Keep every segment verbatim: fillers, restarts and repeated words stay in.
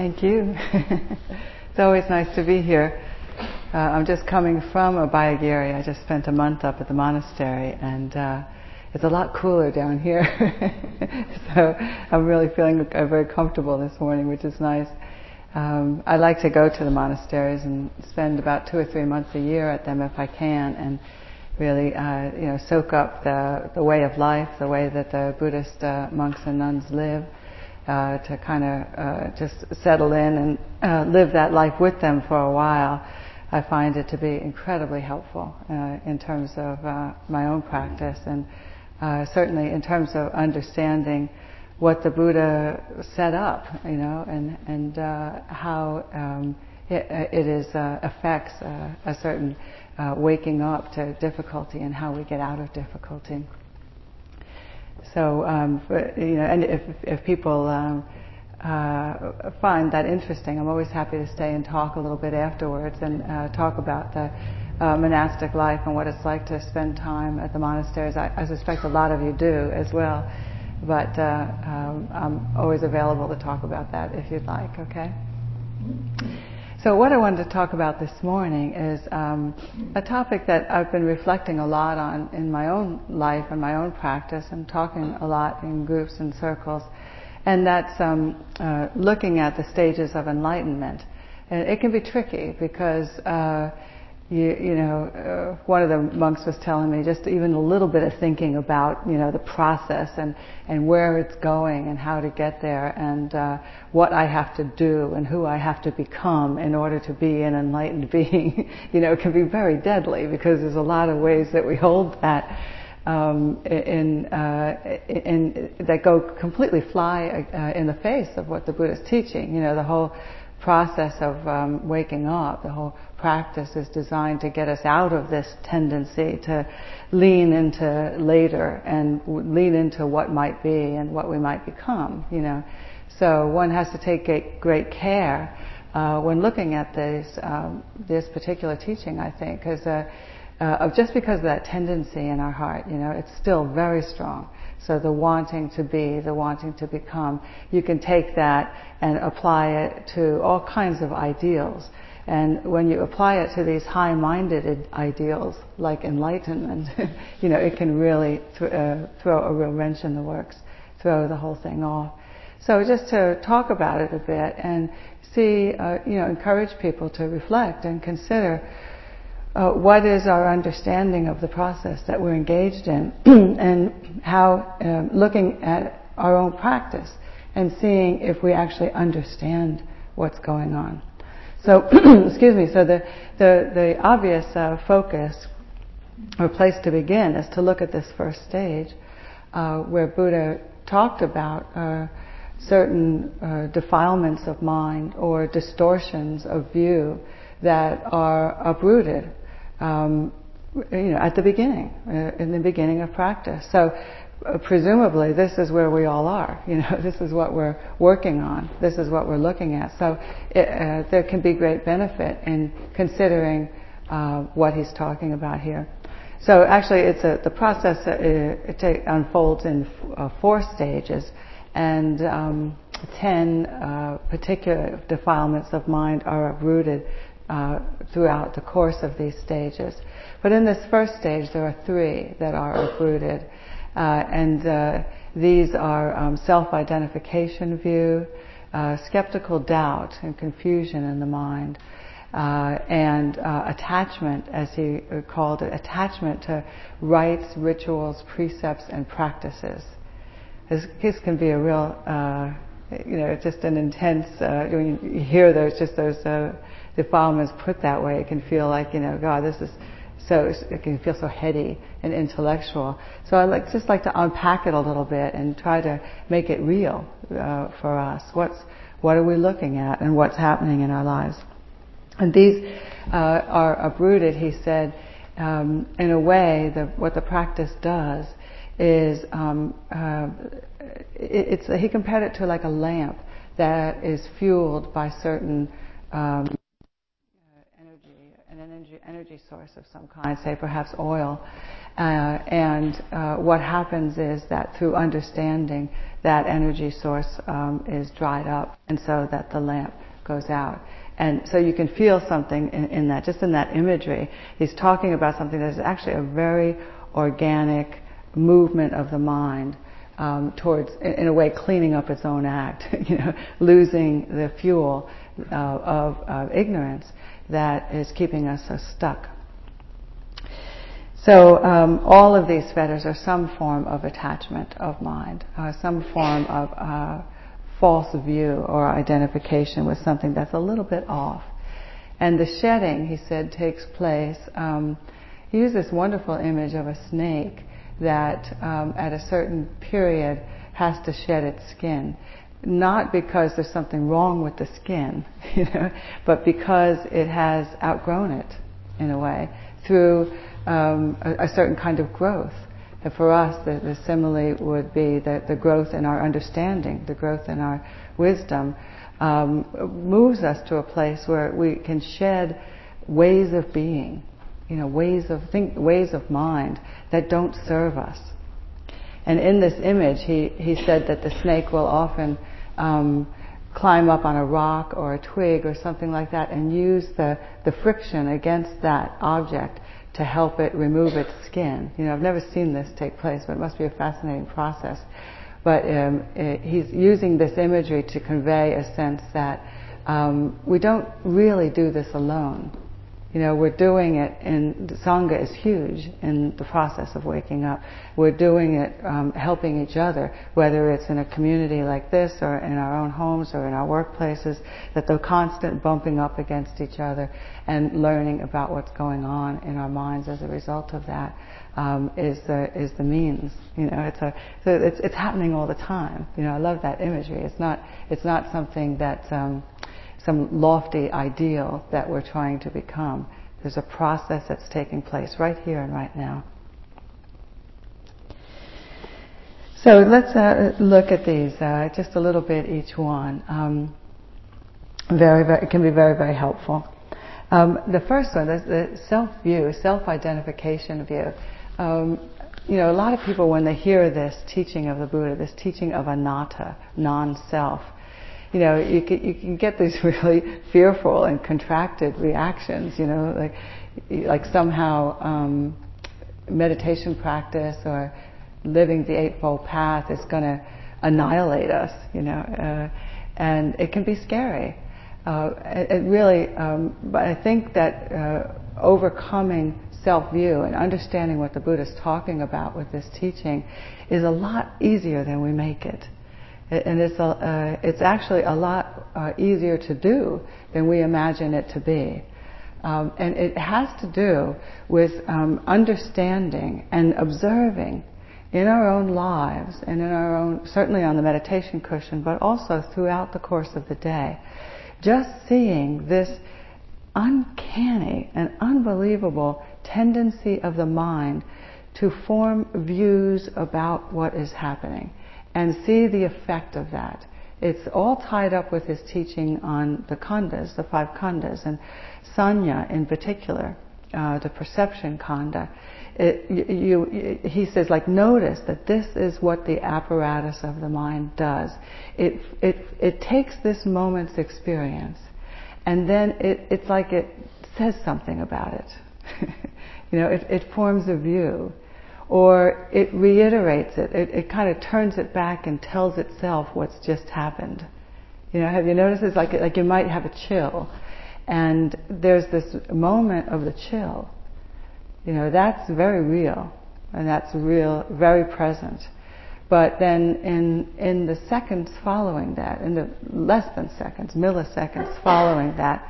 Thank you. It's always nice to be here. Uh, I'm just coming from Abhayagiri. I just spent a month up at the monastery, and uh, it's a lot cooler down here. So I'm really feeling very comfortable this morning, which is nice. Um, I like to go to the monasteries and spend about two or three months a year at them if I can, and really uh, you know, soak up the, the way of life, the way that the Buddhist uh, monks and nuns live. Uh, to kind of uh, just settle in and uh, live that life with them for a while. I find it to be incredibly helpful uh, in terms of uh, my own practice, and uh, certainly in terms of understanding what the Buddha set up, you know, and and uh, how um, it, it is uh, affects uh, a certain uh, waking up to difficulty and how we get out of difficulty. So, um, for, you know, and if, if people um, uh, find that interesting, I'm always happy to stay and talk a little bit afterwards and uh, talk about the uh, monastic life and what it's like to spend time at the monasteries. I, I suspect a lot of you do as well, but uh, um, I'm always available to talk about that if you'd like, okay? So what I wanted to talk about this morning is um, a topic that I've been reflecting a lot on in my own life and my own practice, and talking a lot in groups and circles, and that's um, uh, looking at the stages of enlightenment. And it can be tricky because, uh, you, you know, uh, one of the monks was telling me just even a little bit of thinking about, you know, the process and, and where it's going and how to get there, and uh, what I have to do and who I have to become in order to be an enlightened being, you know, can be very deadly because there's a lot of ways that we hold that um, in, uh, in that go completely fly uh, in the face of what the Buddha's teaching. You know, the whole process of um, waking up, the whole practice is designed to get us out of this tendency to lean into later and w- lean into what might be and what we might become, you know. So one has to take great care uh, when looking at this um, this particular teaching, I think, because uh, uh, just because of that tendency in our heart, you know, it's still very strong. So the wanting to be, the wanting to become, you can take that and apply it to all kinds of ideals. And when you apply it to these high-minded ideals, like enlightenment, you know, it can really th- uh, throw a real wrench in the works, throw the whole thing off. So just to talk about it a bit and see, uh, you know, encourage people to reflect and consider uh, what is our understanding of the process that we're engaged in, and how um, looking at our own practice and seeing if we actually understand what's going on. So, excuse me, so the, the, the obvious uh, focus or place to begin is to look at this first stage uh, where Buddha talked about uh, certain uh, defilements of mind or distortions of view that are uprooted um, you know, at the beginning, uh, in the beginning of practice. So uh, presumably this is where we all are, you know, this is what we're working on, this is what we're looking at. So it, uh, there can be great benefit in considering uh, what he's talking about here. So actually it's a, the process uh, it take, unfolds in f- uh, four stages, and um, ten uh, particular defilements of mind are uprooted Uh, throughout the course of these stages. But in this first stage there are three that are uprooted, uh, and uh, these are um, self-identification view, uh, skeptical doubt and confusion in the mind, uh, and uh, attachment, as he called it, attachment to rites, rituals, precepts and practices. This, this can be a real, uh, you know, just an intense, uh, when you hear those, just those uh, defilements put that way, it can feel like, you know, God, this is so, it can feel so heady and intellectual. So I like just like to unpack it a little bit and try to make it real uh, for us. What's, what are we looking at and what's happening in our lives? And these uh, are uprooted, he said, um, in a way that what the practice does is, um, uh, it, it's, he compared it to like a lamp that is fueled by certain um, energy source of some kind, say perhaps oil, uh, and uh, what happens is that through understanding that energy source um, is dried up, and so that the lamp goes out. And so you can feel something in, in that, just in that imagery. He's talking about something that is actually a very organic movement of the mind um, towards, in, in a way, cleaning up its own act, you know, losing the fuel uh, of, of ignorance that is keeping us so stuck. So um, all of these fetters are some form of attachment of mind, uh, some form of uh, false view or identification with something that's a little bit off. And the shedding, he said, takes place. Um, he used this wonderful image of a snake that um, at a certain period has to shed its skin. Not because there's something wrong with the skin, you know, but because it has outgrown it, in a way, through um, a, a certain kind of growth. And for us, the, the simile would be that the growth in our understanding, the growth in our wisdom, um, moves us to a place where we can shed ways of being, you know, ways of think, ways of mind that don't serve us. And in this image, he, he said that the snake will often um, climb up on a rock or a twig or something like that and use the, the friction against that object to help it remove its skin. You know, I've never seen this take place, but it must be a fascinating process. But um, it, he's using this imagery to convey a sense that um, we don't really do this alone. You know, we're doing it, and Sangha is huge in the process of waking up. We're doing it um, helping each other, whether it's in a community like this or in our own homes or in our workplaces, that they're constant bumping up against each other and learning about what's going on in our minds as a result of that um, is the is the means. You know, it's a so it's it's happening all the time. You know, I love that imagery. It's not it's not something that um, some lofty ideal that we're trying to become. There's a process that's taking place right here and right now. So let's uh, look at these, uh, just a little bit each one. Um, very, very, it can be very, very helpful. Um, the first one, the, the self-view, self-identification view. Um, you know, a lot of people, when they hear this teaching of the Buddha, this teaching of anatta, non-self, you know, you can, you can get these really fearful and contracted reactions, you know, like like somehow um, meditation practice or living the Eightfold Path is going to annihilate us, you know, uh, and it can be scary. Uh, it, it really, um, but I think that uh, overcoming self-view and understanding what the Buddha's talking about with this teaching is a lot easier than we make it. And it's a, uh, it's actually a lot uh, easier to do than we imagine it to be. Um, and it has to do with um, understanding and observing in our own lives and in our own, certainly on the meditation cushion, but also throughout the course of the day. Just seeing this uncanny and unbelievable tendency of the mind to form views about what is happening. And see the effect of that. It's all tied up with his teaching on the khandhas, the five khandhas, and sanya in particular, uh, the perception khanda. It, you, you, he says, like, notice that this is what the apparatus of the mind does. It it it takes this moment's experience, and then it, it's like it says something about it. You know, it, it forms a view. Or it reiterates it. it, it kind of turns it back and tells itself what's just happened. You know, have you noticed it's like, like you might have a chill, and there's this moment of the chill. You know, that's very real, and that's real, very present. But then in, in the seconds following that, in the less than seconds, milliseconds following that,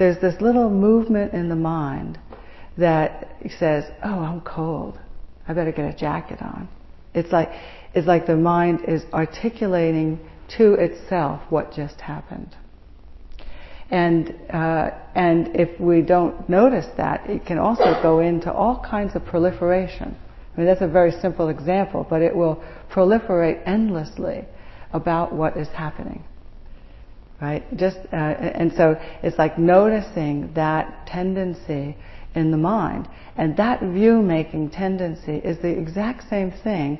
there's this little movement in the mind that says, oh, I'm cold. I better get a jacket on. It's like it's like the mind is articulating to itself what just happened. And uh, and if we don't notice that, it can also go into all kinds of proliferation. I mean, that's a very simple example, but it will proliferate endlessly about what is happening. Right? Just uh, and so it's like noticing that tendency in the mind. And that view-making tendency is the exact same thing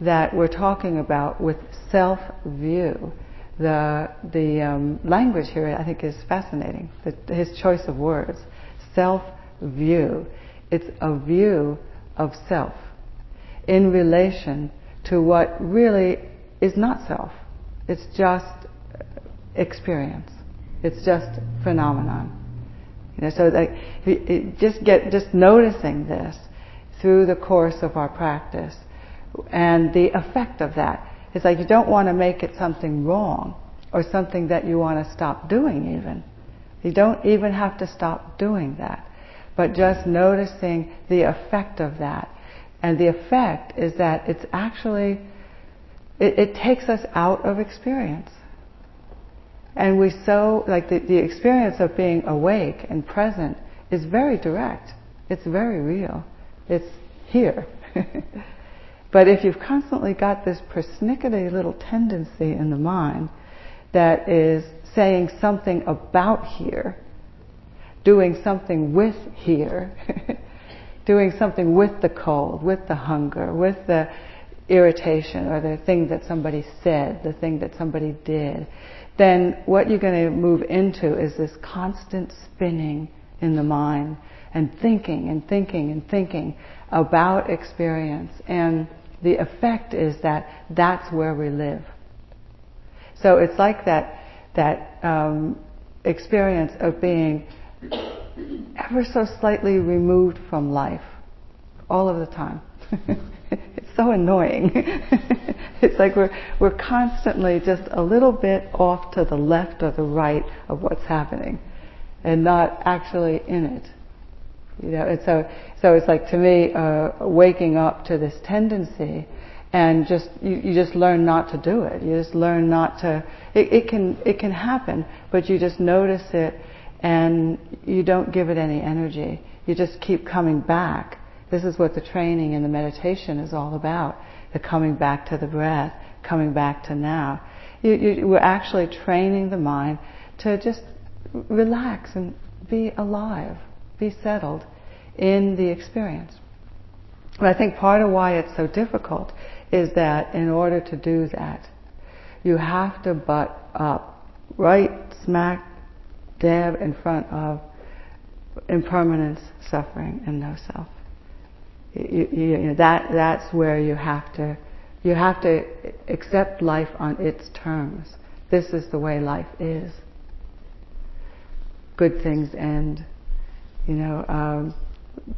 that we're talking about with self-view. The the um, language here, I think, is fascinating. The, his choice of words, self-view. It's a view of self in relation to what really is not self. It's just experience. It's just phenomenon. You know, so like, just get just noticing this through the course of our practice and the effect of that. It's like you don't want to make it something wrong or something that you want to stop doing even. You don't even have to stop doing that. But just noticing the effect of that. And the effect is that it's actually, it, it takes us out of experience. And we so, like the, the experience of being awake and present is very direct. It's very real. It's here. But if you've constantly got this persnickety little tendency in the mind that is saying something about here, doing something with here, doing something with the cold, with the hunger, with the irritation, or the thing that somebody said, the thing that somebody did, then what you're going to move into is this constant spinning in the mind and thinking and thinking and thinking about experience. And the effect is that that's where we live. So it's like that that um, experience of being ever so slightly removed from life all of the time. It's so annoying. It's like we're we're constantly just a little bit off to the left or the right of what's happening and not actually in it. You know, and so, so it's like, to me, uh, waking up to this tendency and just, you, you just learn not to do it. You just learn not to, it, it can, it can happen, but you just notice it and you don't give it any energy. You just keep coming back. This is what the training and the meditation is all about. The coming back to the breath, coming back to now. You, you, we're actually training the mind to just relax and be alive. Be settled in the experience. But I think part of why it's so difficult is that in order to do that, you have to butt up right smack dab in front of impermanence, suffering, and no self. You, you, you know, that that's where you have to you have to accept life on its terms. This is the way life is. Good things end. You know, um,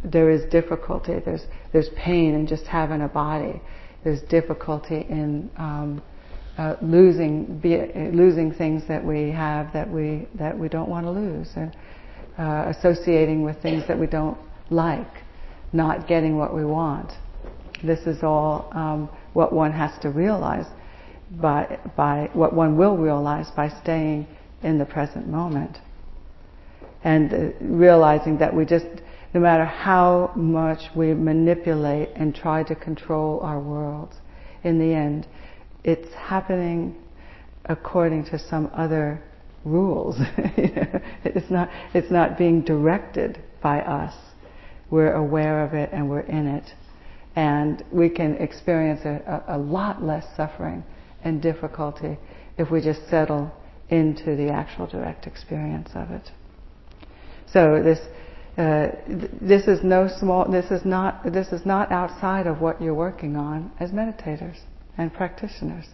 there is difficulty. There's there's pain in just having a body. There's difficulty in um, uh, losing be, losing things that we have that we that we don't want to lose, and uh, associating with things that we don't like, not getting what we want. This is all um, what one has to realize by by what one will realize by staying in the present moment. And realizing that we just, no matter how much we manipulate and try to control our world, in the end, it's happening according to some other rules. It's not, it's not being directed by us. We're aware of it and we're in it. And we can experience a, a lot less suffering and difficulty if we just settle into the actual direct experience of it. So this uh, th- this is no small. This is not this is not outside of what you're working on as meditators and practitioners.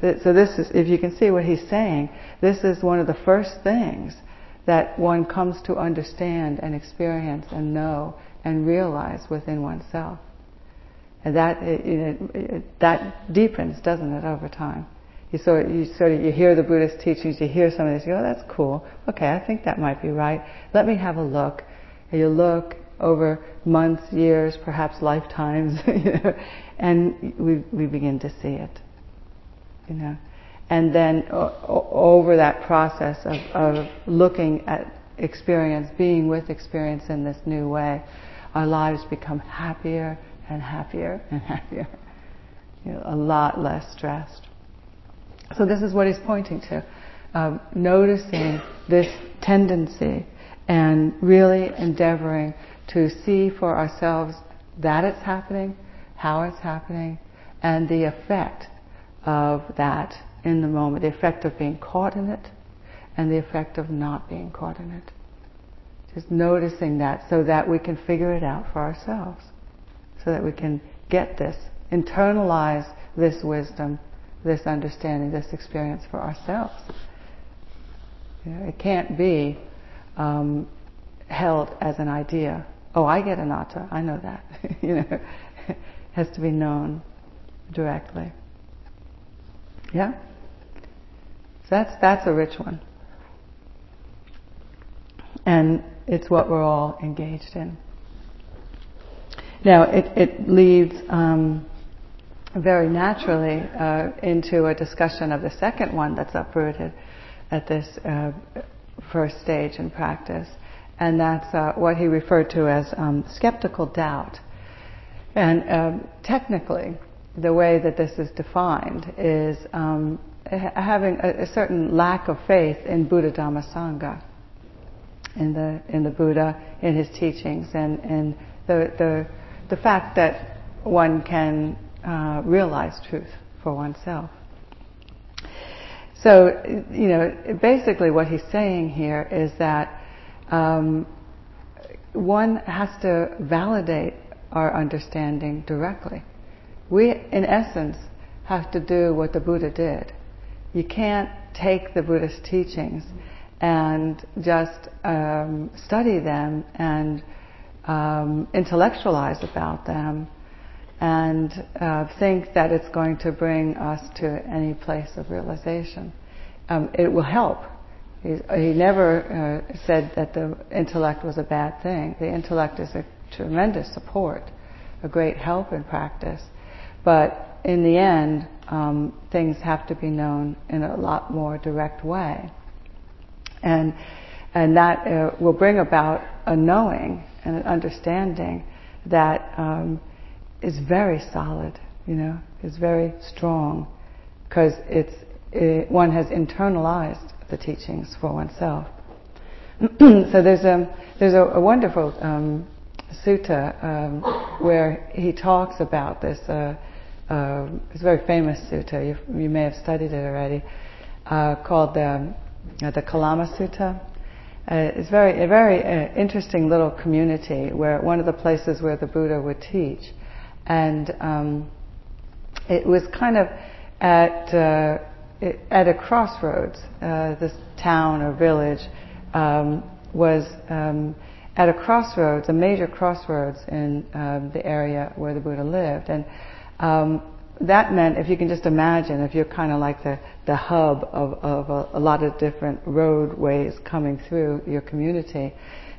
Th- so this is, if you can see what he's saying, this is one of the first things that one comes to understand and experience and know and realize within oneself, and that it, it, it, that deepens, doesn't it, over time? You sort, of, you sort of, you hear the Buddhist teachings, you hear some of this, you go, oh, that's cool. Okay, I think that might be right. Let me have a look. And you look over months, years, perhaps lifetimes, you know, and we we begin to see it, you know. And then o- over that process of, of looking at experience, being with experience in this new way, our lives become happier and happier and happier. You know, a lot less stressed. So this is what he's pointing to, um, noticing this tendency and really endeavoring to see for ourselves that it's happening, how it's happening, and the effect of that in the moment, the effect of being caught in it and the effect of not being caught in it. Just noticing that so that we can figure it out for ourselves, so that we can get this, internalize this wisdom, this understanding, this experience for ourselves. You know, it can't be um, held as an idea. Oh, I get anatta, I know that. You know, it has to be known directly. Yeah? So that's, that's a rich one. And it's what we're all engaged in. Now, it, it leads um, very naturally uh, into a discussion of the second one that's uprooted at this uh, first stage in practice. And that's uh, what he referred to as um, skeptical doubt. And um, technically, the way that this is defined is um, having a, a certain lack of faith in Buddha Dhamma Sangha, in the in the Buddha, in his teachings, and and the the the fact that one can uh, realize truth for oneself. So, you know, basically what he's saying here is that um, one has to validate our understanding directly. We, in essence, have to do what the Buddha did. You can't take the Buddhist teachings and just um, study them and um, intellectualize about them and uh, think that it's going to bring us to any place of realization. Um, it will help. He's, he never uh, said that the intellect was a bad thing. The intellect is a tremendous support, a great help in practice. But in the end, um, things have to be known in a lot more direct way. And and that uh, will bring about a knowing and an understanding that um, is very solid, you know, is very strong, because it's it, one has internalized the teachings for oneself. So there's a there's a, a wonderful um, sutta um, where he talks about this. Uh, uh, it's a very famous sutta. You, you may have studied it already, uh, called the. Uh, the Kalama Sutta. Uh, it's very, a very uh, interesting little community, where one of the places where the Buddha would teach, and um, it was kind of at uh, it, at a crossroads. Uh, this town or village um, was um, at a crossroads, a major crossroads in uh, the area where the Buddha lived, and. Um, That meant, if you can just imagine, if you're kind of like the, the hub of, of a, a lot of different roadways coming through your community,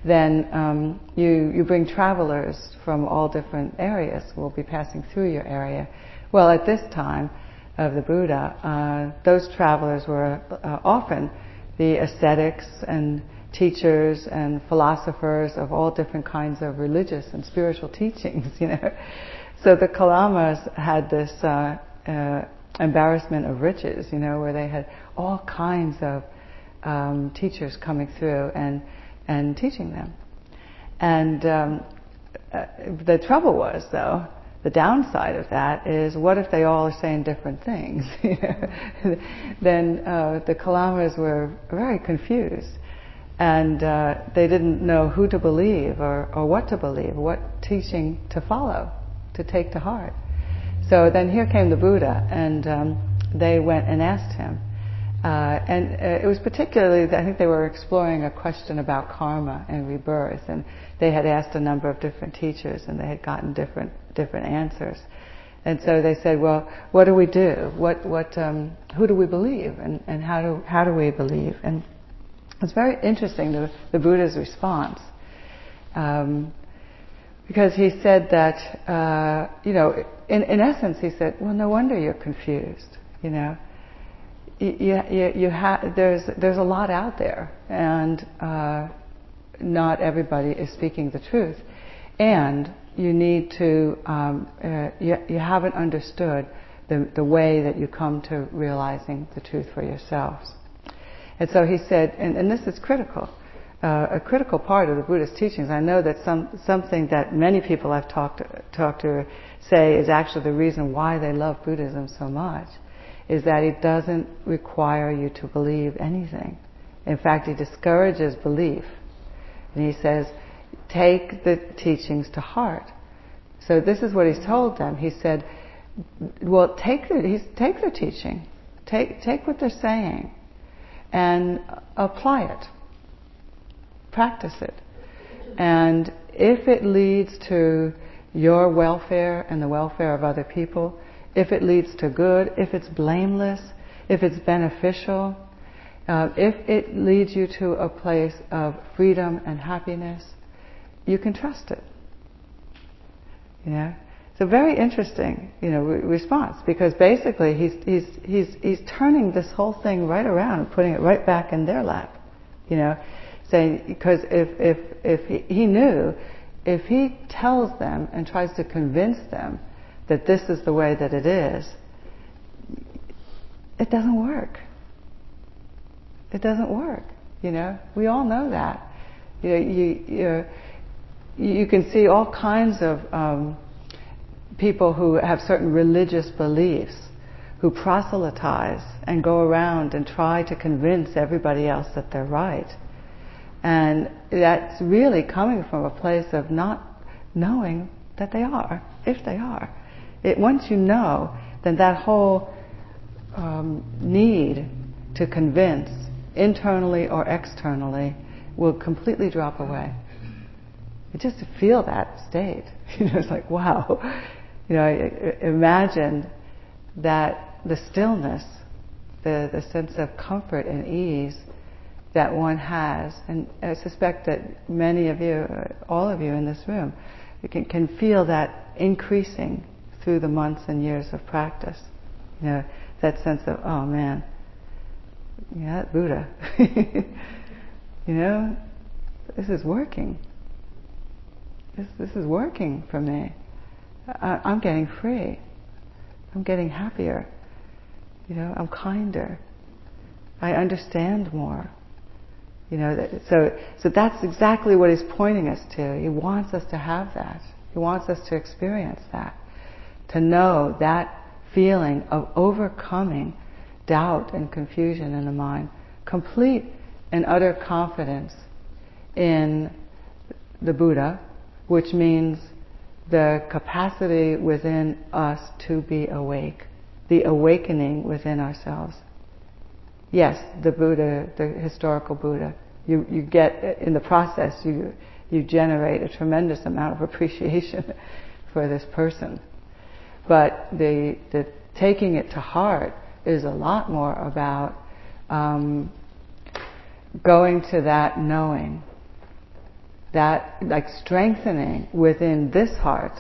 then um, you, you bring travelers from all different areas who will be passing through your area. Well, at this time of the Buddha, uh, those travelers were uh, often the ascetics and teachers and philosophers of all different kinds of religious and spiritual teachings, you know. So the Kalamas had this uh, uh, embarrassment of riches, you know, where they had all kinds of um, teachers coming through and and teaching them. And um, uh, the trouble was, though, the downside of that is, what if they all are saying different things? Then uh, the Kalamas were very confused. And uh, they didn't know who to believe or, or what to believe, what teaching to follow, to take to heart. So then here came the Buddha, and um, they went and asked him. Uh, and uh, it was particularly, I think they were exploring a question about karma and rebirth, and they had asked a number of different teachers, and they had gotten different different answers. And so they said, well, what do we do? What what um, who do we believe, and, and how do how do we believe? And it's very interesting, the, the Buddha's response. Um, Because he said that, uh, you know, in, in essence, he said, well, no wonder you're confused, you know. You, you, you ha- there's, there's a lot out there, and uh, not everybody is speaking the truth. And you need to, um, uh, you, you haven't understood the, the way that you come to realizing the truth for yourselves. And so he said, and, and this is critical, uh, a critical part of the Buddhist teachings. I know that some something that many people I've talked talked to say is actually the reason why they love Buddhism so much, is that it doesn't require you to believe anything. In fact, he discourages belief, and he says, take the teachings to heart. So this is what he's told them. He said, well, take their, he's, take their teaching, take, take what they're saying, and apply it, practice it. And if it leads to your welfare and the welfare of other people, if it leads to good, if it's blameless, if it's beneficial, uh, if it leads you to a place of freedom and happiness, you can trust it. You know, it's a very interesting, you know, re- response, because basically he's he's he's he's turning this whole thing right around and putting it right back in their lap. You know, saying, because if if if he, he knew, if he tells them and tries to convince them that this is the way that it is, it doesn't work. It doesn't work. You know, we all know that. You know, you you're, you can see all kinds of um, people who have certain religious beliefs, who proselytize and go around and try to convince everybody else that they're right. And that's really coming from a place of not knowing that they are, if they are. It, once you know, then that whole um, need to convince, internally or externally, will completely drop away. Just to feel that state, you know, it's like, wow, you know, imagine that, the stillness, the, the sense of comfort and ease that one has. And I suspect that many of you, all of you in this room, you can, can feel that increasing through the months and years of practice. You know, that sense of, oh man, yeah, that Buddha, you know, this is working. This, this is working for me. I, I'm getting free. I'm getting happier. You know, I'm kinder. I understand more. You know, that, so so that's exactly what he's pointing us to. He wants us to have that. He wants us to experience that, to know that feeling of overcoming doubt and confusion in the mind, complete and utter confidence in the Buddha, which means the capacity within us to be awake, the awakening within ourselves. Yes, the Buddha, the historical Buddha, you, you get, in the process, you you generate a tremendous amount of appreciation for this person. But the the taking it to heart is a lot more about um, going to that knowing, that, like, strengthening within this heart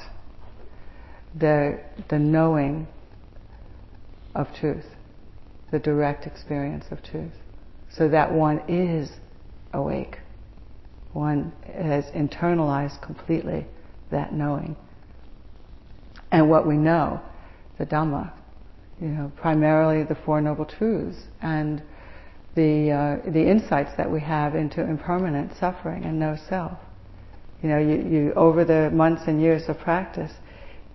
the the knowing of truth, the direct experience of truth, so that one is awake, one has internalized completely that knowing. And what we know, the Dhamma, you know, primarily the Four Noble Truths and the uh, the insights that we have into impermanent suffering and no self. You know, you, you over the months and years of practice,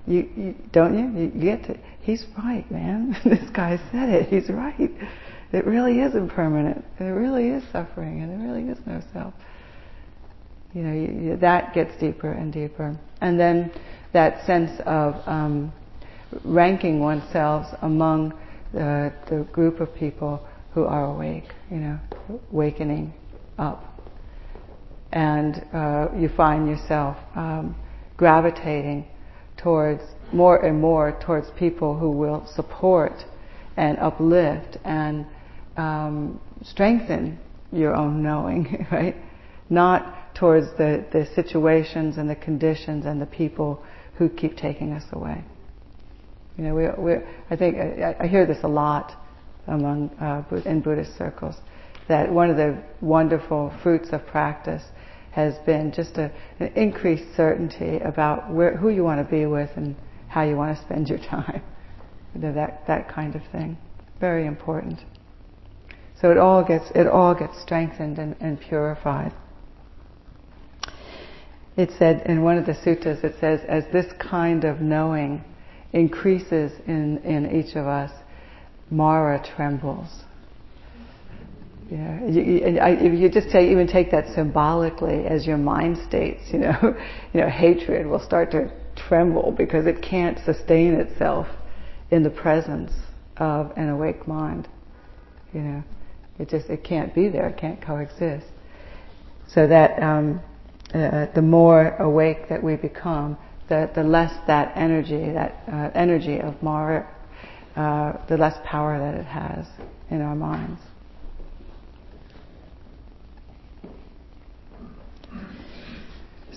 you, you don't you? You get to, he's right, man. This guy said it. He's right. It really is impermanent. It really is suffering, and it really is no self. You know, you, you, that gets deeper and deeper, and then that sense of um, ranking oneself among the, the group of people who are awake, you know, awakening up. And uh, you find yourself um, gravitating towards, more and more towards people who will support and uplift and um, strengthen your own knowing, right? Not towards the, the situations and the conditions and the people who keep taking us away. You know, we we I think I, I hear this a lot among uh, in Buddhist circles, that one of the wonderful fruits of practice has been just a, an increased certainty about where, who you want to be with and how you want to spend your time, you know, that that kind of thing. Very important. So it all gets it all gets strengthened and, and purified. It said in one of the suttas, it says, as this kind of knowing increases in, in each of us, Mara trembles. Yeah, you, you, I, if you just take, even take that symbolically as your mind states, you know, you know, hatred will start to tremble because it can't sustain itself in the presence of an awake mind. You know, it just it can't be there. It can't coexist. So that um, uh, the more awake that we become, the the less that energy, that uh, energy of Mara, uh, the less power that it has in our minds.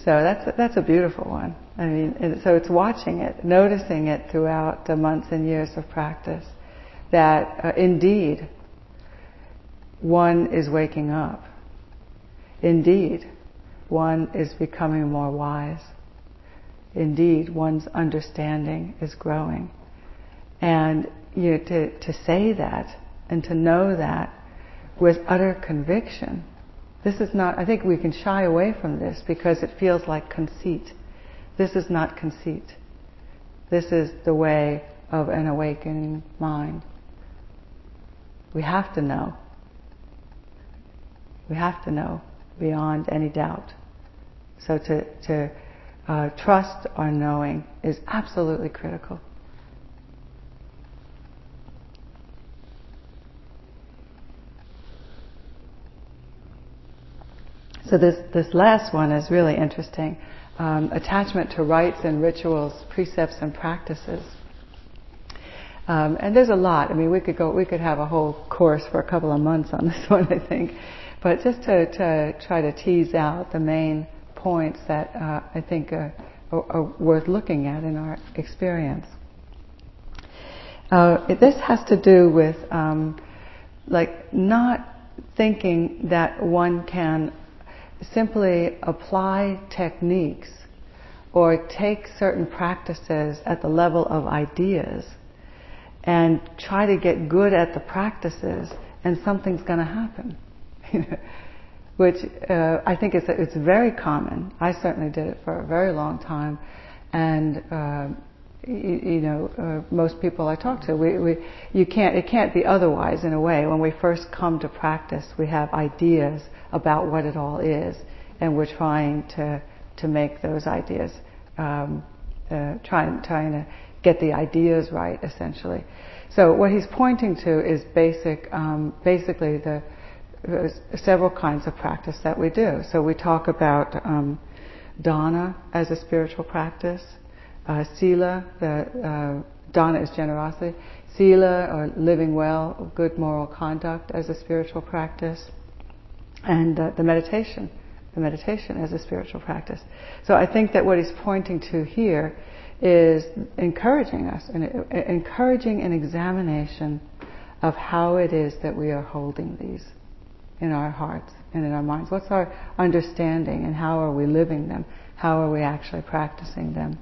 So that's that's a beautiful one. I mean, so it's watching it, noticing it throughout the months and years of practice, that uh, indeed one is waking up. Indeed, one is becoming more wise. Indeed, one's understanding is growing. And you know, to to say that and to know that with utter conviction. This is not, I think we can shy away from this because it feels like conceit. This is not conceit. This is the way of an awakening mind. We have to know. We have to know beyond any doubt. So to, to uh, trust our knowing is absolutely critical. So this, this last one is really interesting. Um, attachment to rites and rituals, precepts and practices. Um, and there's a lot. I mean, we could go, we could have a whole course for a couple of months on this one, I think. But just to, to try to tease out the main points that uh, I think are, are, are worth looking at in our experience. Uh, this has to do with, um, like, not thinking that one can simply apply techniques or take certain practices at the level of ideas and try to get good at the practices and something's going to happen. Which uh, I think it's, it's very common. I certainly did it for a very long time, and uh, you, you know, uh, most people I talk to, we, we you can't it can't be otherwise in a way. When we first come to practice, we have ideas about what it all is, and we're trying to, to make those ideas, um, uh, trying trying to get the ideas right, essentially. So what he's pointing to is basic, um, basically the uh, several kinds of practice that we do. So we talk about um, dana as a spiritual practice, uh, sila. The uh, dana is generosity, sila or living well, good moral conduct as a spiritual practice. And uh, the meditation, the meditation as a spiritual practice. So I think that what he's pointing to here is encouraging us, and encouraging an examination of how it is that we are holding these in our hearts and in our minds. What's our understanding, and how are we living them? How are we actually practicing them?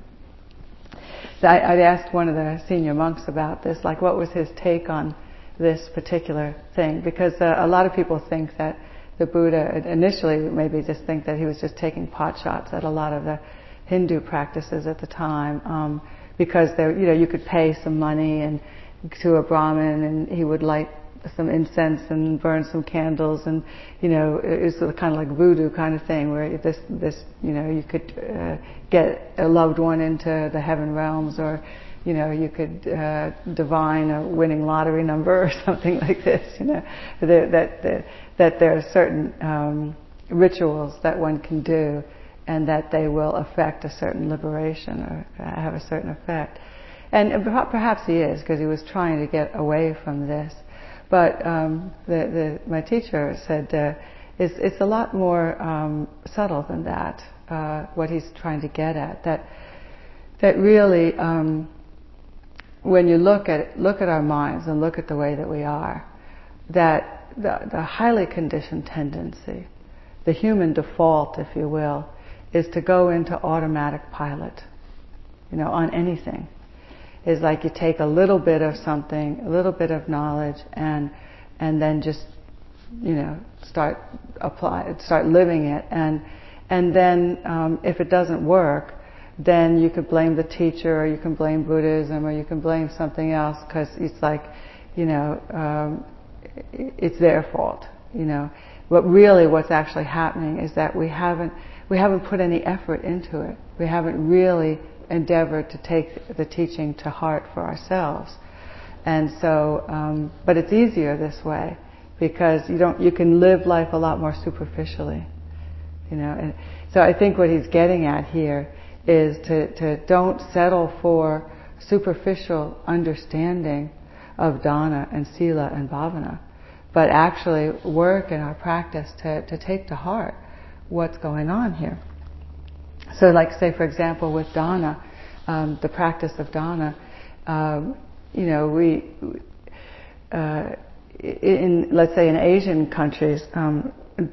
So I, I asked one of the senior monks about this, like, what was his take on this particular thing? Because uh, a lot of people think that the Buddha initially maybe just think that he was just taking pot shots at a lot of the Hindu practices at the time, um, because they, you know, you could pay some money and to a Brahmin, and he would light some incense and burn some candles, and you know, it's kind of like voodoo kind of thing, where this this you know, you could uh, get a loved one into the heaven realms, or you know, you could uh, divine a winning lottery number or something like this. You know, that that that there are certain um, rituals that one can do, and that they will affect a certain liberation or have a certain effect. And perhaps he is, because he was trying to get away from this. But um, the, the, my teacher said uh, it's it's a lot more um, subtle than that. Uh, what he's trying to get at, that that really. Um, When you look at look at our minds and look at the way that we are, that the, the highly conditioned tendency, the human default, if you will, is to go into automatic pilot, you know, on anything. It's like you take a little bit of something, a little bit of knowledge, and and then just, you know, start apply, start living it, and And then um, if it doesn't work, then you could blame the teacher, or you can blame Buddhism, or you can blame something else, because it's like, you know, um, it's their fault, you know. But really what's actually happening is that we haven't we haven't put any effort into it. We haven't really endeavored to take the teaching to heart for ourselves. And so, um, but it's easier this way, because you don't you can live life a lot more superficially, you know. And so I think what he's getting at here is to, to don't settle for superficial understanding of dana and sila and bhavana, but actually work in our practice to, to take to heart what's going on here. So like say for example with dana, um, the practice of dana, um, you know, we, uh, in let's say in Asian countries, um,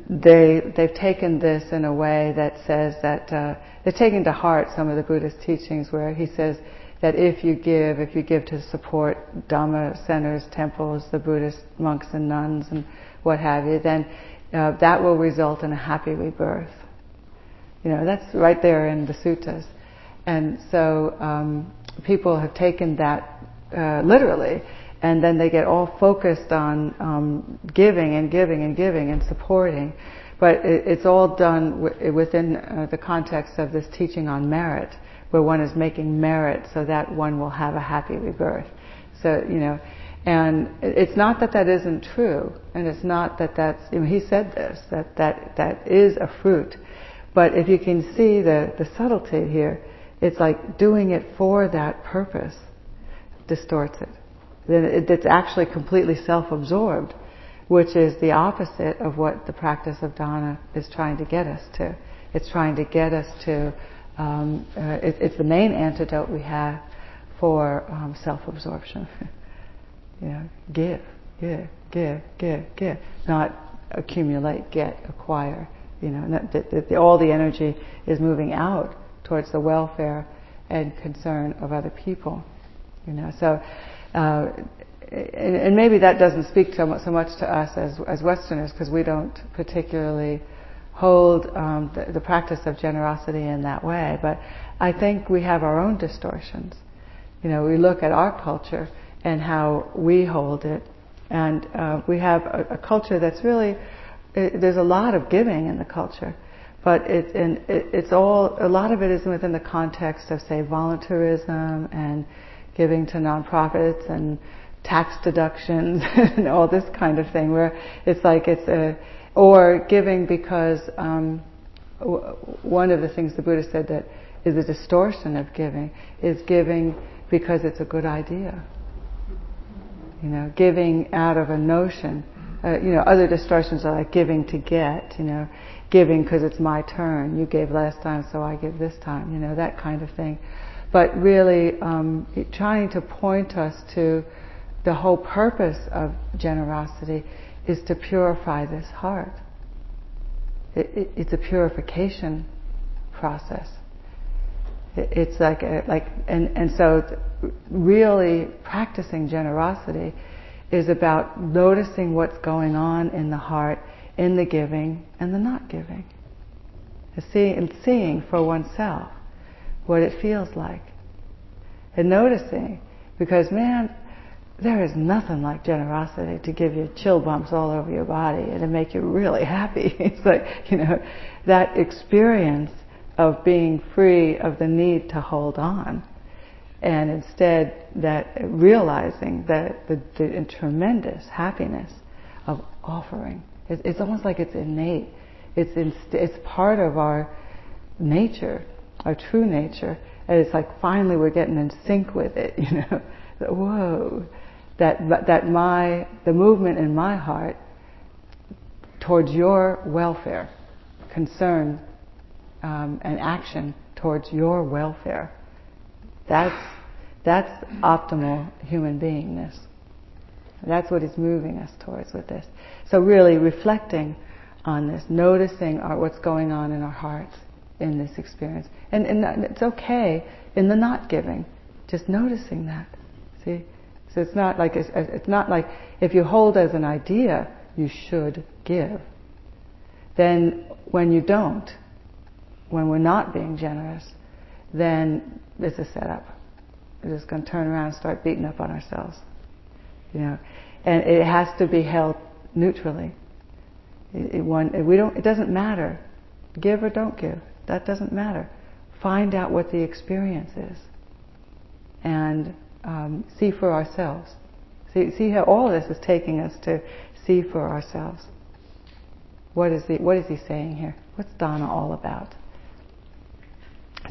they, they've taken this in a way that says that, uh, they've taken to heart some of the Buddhist teachings where he says that if you give, if you give to support Dhamma centers, temples, the Buddhist monks and nuns and what have you, then uh, that will result in a happy rebirth. You know, that's right there in the suttas. And so um, people have taken that uh, literally, and then they get all focused on um, giving and giving and giving and supporting. But it, it's all done w- within uh, the context of this teaching on merit, where one is making merit so that one will have a happy rebirth. So, you know, and it's not that that isn't true, and it's not that that's, you know, he said this, that that, that is a fruit. But if you can see the, the subtlety here, it's like doing it for that purpose distorts it. Then it, it's actually completely self-absorbed, which is the opposite of what the practice of dana is trying to get us to. It's trying to get us to Um, uh, it, it's the main antidote we have for um, self-absorption. You know, give, give, give, give, give. Not accumulate, get, acquire. You know, not, that, that all the energy is moving out towards the welfare and concern of other people. You know, so uh, and, and maybe that doesn't speak so much, so much to us as as Westerners, because we don't particularly hold um, the, the practice of generosity in that way, but I think we have our own distortions. You know, we look at our culture and how we hold it, and uh, we have a, a culture that's really, it, there's a lot of giving in the culture, but it, and it, it's all, a lot of it is within the context of, say, volunteerism and giving to nonprofits and tax deductions and all this kind of thing, where it's like it's a, or giving because um, w- one of the things the Buddha said that is a distortion of giving is giving because it's a good idea. You know, giving out of a notion. Uh, you know, other distortions are like giving to get. You know, giving because it's my turn. You gave last time, so I give this time. You know, that kind of thing. But really, um, trying to point us to the whole purpose of generosity is to purify this heart. It, it, it's a purification process. It, it's like a, like and and so really practicing generosity is about noticing what's going on in the heart, in the giving and the not giving. And seeing and seeing for oneself what it feels like, and noticing, because man, there is nothing like generosity to give you chill bumps all over your body and to make you really happy. It's like, you know, that experience of being free of the need to hold on, and instead that realizing that the, the tremendous happiness of offering. It's, it's almost like it's innate. It's in, it's part of our nature, our true nature, and it's like finally we're getting in sync with it. You know, whoa. That that my the movement in my heart towards your welfare, concern um, and action towards your welfare, that's that's optimal human beingness. That's what is moving us towards with this. So really reflecting on this, noticing our, what's going on in our hearts in this experience, and and it's okay in the not giving, just noticing that. See. So it's not like, it's not like if you hold as an idea you should give, then when you don't, when we're not being generous, then it's a setup. We're just going to turn around and start beating up on ourselves. You know, and it has to be held neutrally. It, it, one, we don't. It doesn't matter, give or don't give. That doesn't matter. Find out what the experience is, and um, see for ourselves. See, see how all of this is taking us to see for ourselves. What is the? What is he saying here? What's Dana all about?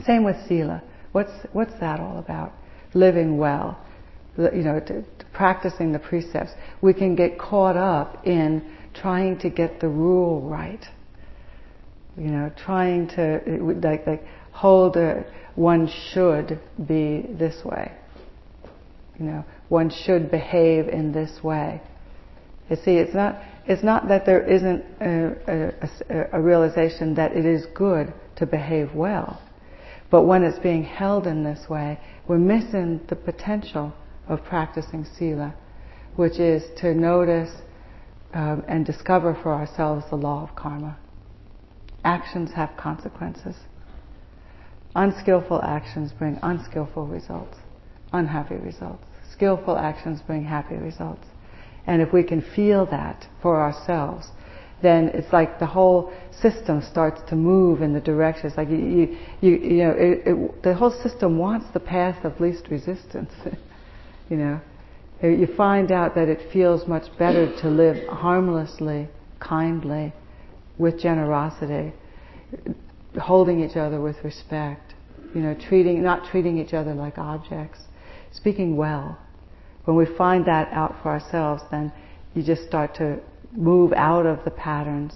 Same with Sila. What's what's that all about? Living well, you know, to, to practicing the precepts. We can get caught up in trying to get the rule right. You know, trying to like like hold a, one should be this way. You know, one should behave in this way. You see, it's not it's not that there isn't a, a, a realization that it is good to behave well. But when it's being held in this way, we're missing the potential of practicing Sila, which is to notice um, and discover for ourselves the law of karma. Actions have consequences. Unskillful actions bring unskillful results, unhappy results. Skillful actions bring happy results. And if we can feel that for ourselves, then it's like the whole system starts to move in the direction. It's like you, you, you, you know, it, it, the whole system wants the path of least resistance. You know, you find out that it feels much better to live harmlessly, kindly, with generosity, holding each other with respect. You know, treating not treating each other like objects, speaking well. When we find that out for ourselves, then you just start to move out of the patterns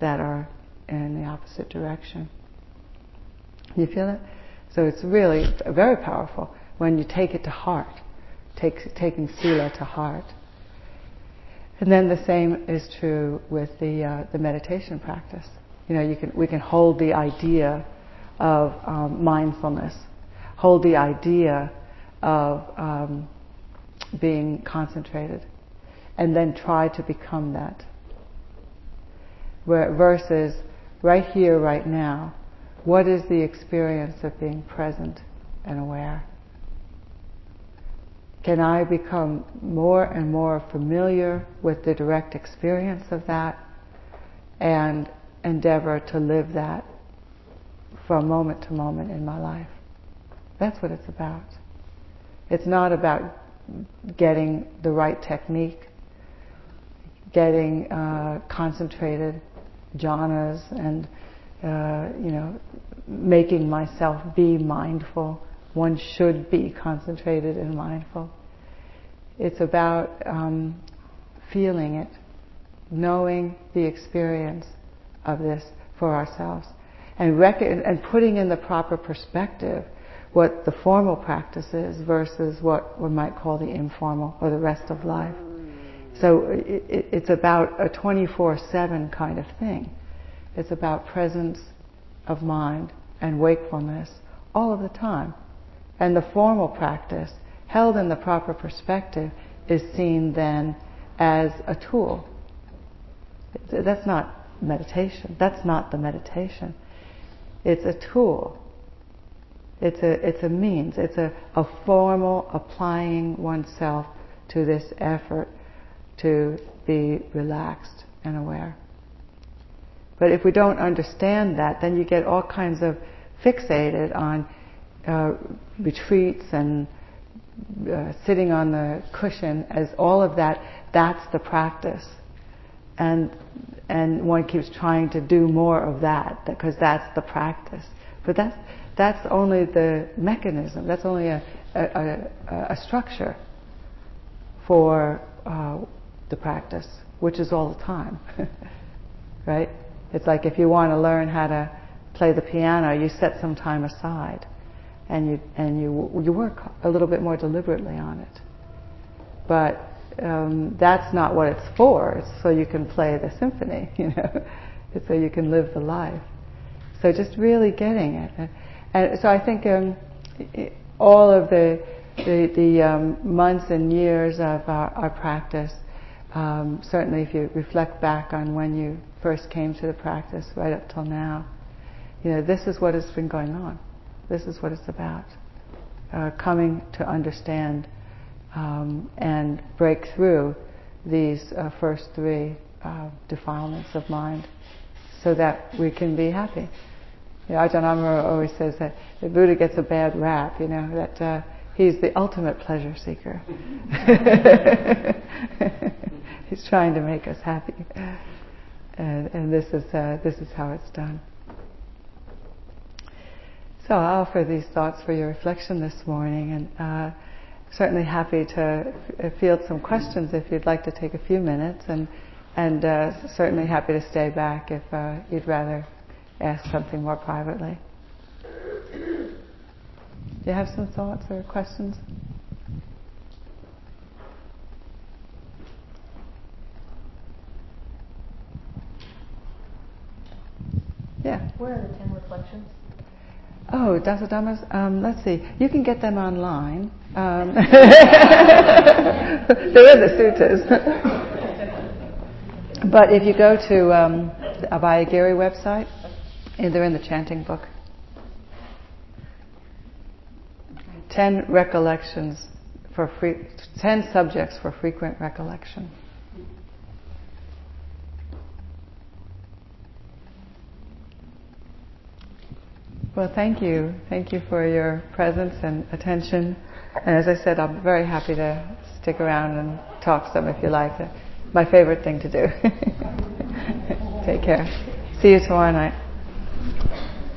that are in the opposite direction. You feel it? So it's really very powerful when you take it to heart, take, taking Sila to heart. And then the same is true with the uh, the meditation practice. You know, you can we can hold the idea of um, mindfulness, hold the idea of um, being concentrated, and then try to become that. Where, versus right here, right now, what is the experience of being present and aware? Can I become more and more familiar with the direct experience of that and endeavor to live that from moment to moment in my life? That's what it's about. It's not about getting the right technique, getting uh, concentrated jhanas, and uh, you know, making myself be mindful. One should be concentrated and mindful. It's about um, feeling it, knowing the experience of this for ourselves, and rec- and putting in the proper perspective what the formal practice is versus what we might call the informal or the rest of life. So it, it, it's about a twenty-four seven kind of thing. It's about presence of mind and wakefulness all of the time. And the formal practice, held in the proper perspective, is seen then as a tool. That's not meditation. That's not the meditation. It's a tool. It's a it's a means. It's a, a formal applying oneself to this effort to be relaxed and aware. But if we don't understand that, then you get all kinds of fixated on uh, retreats and uh, sitting on the cushion as all of that. That's the practice, and and one keeps trying to do more of that because that's the practice. But that's That's only the mechanism. That's only a, a, a, a structure for uh, the practice, which is all the time, right? It's like if you want to learn how to play the piano, you set some time aside, and you and you you work a little bit more deliberately on it. But um, that's not what it's for. It's so you can play the symphony, you know. It's so you can live the life. So just really getting it. And so I think um, all of the the, the um, months and years of our, our practice, um, certainly if you reflect back on when you first came to the practice right up till now, you know, this is what has been going on. This is what it's about. Uh, coming to understand um, and break through these uh, first three uh, defilements of mind so that we can be happy. You know, Ajahn Amaro always says that the Buddha gets a bad rap, you know, that uh, he's the ultimate pleasure seeker. He's trying to make us happy. And, and this is uh, this is how it's done. So I offer these thoughts for your reflection this morning, and uh, certainly happy to f- field some questions if you'd like to take a few minutes, and and uh, certainly happy to stay back if uh, you'd rather ask something more privately. Do you have some thoughts or questions? Yeah. Where are the ten reflections? Oh, Dasodhammas, um, let's see. You can get them online. Um, they're in the suttas. But if you go to um, the Abhayagiri website, they're in the chanting book. Ten recollections for free, ten subjects for frequent recollection. Well, thank you. Thank you for your presence and attention. And as I said, I'm very happy to stick around and talk some if you like. My favorite thing to do. Take care. See you tomorrow night.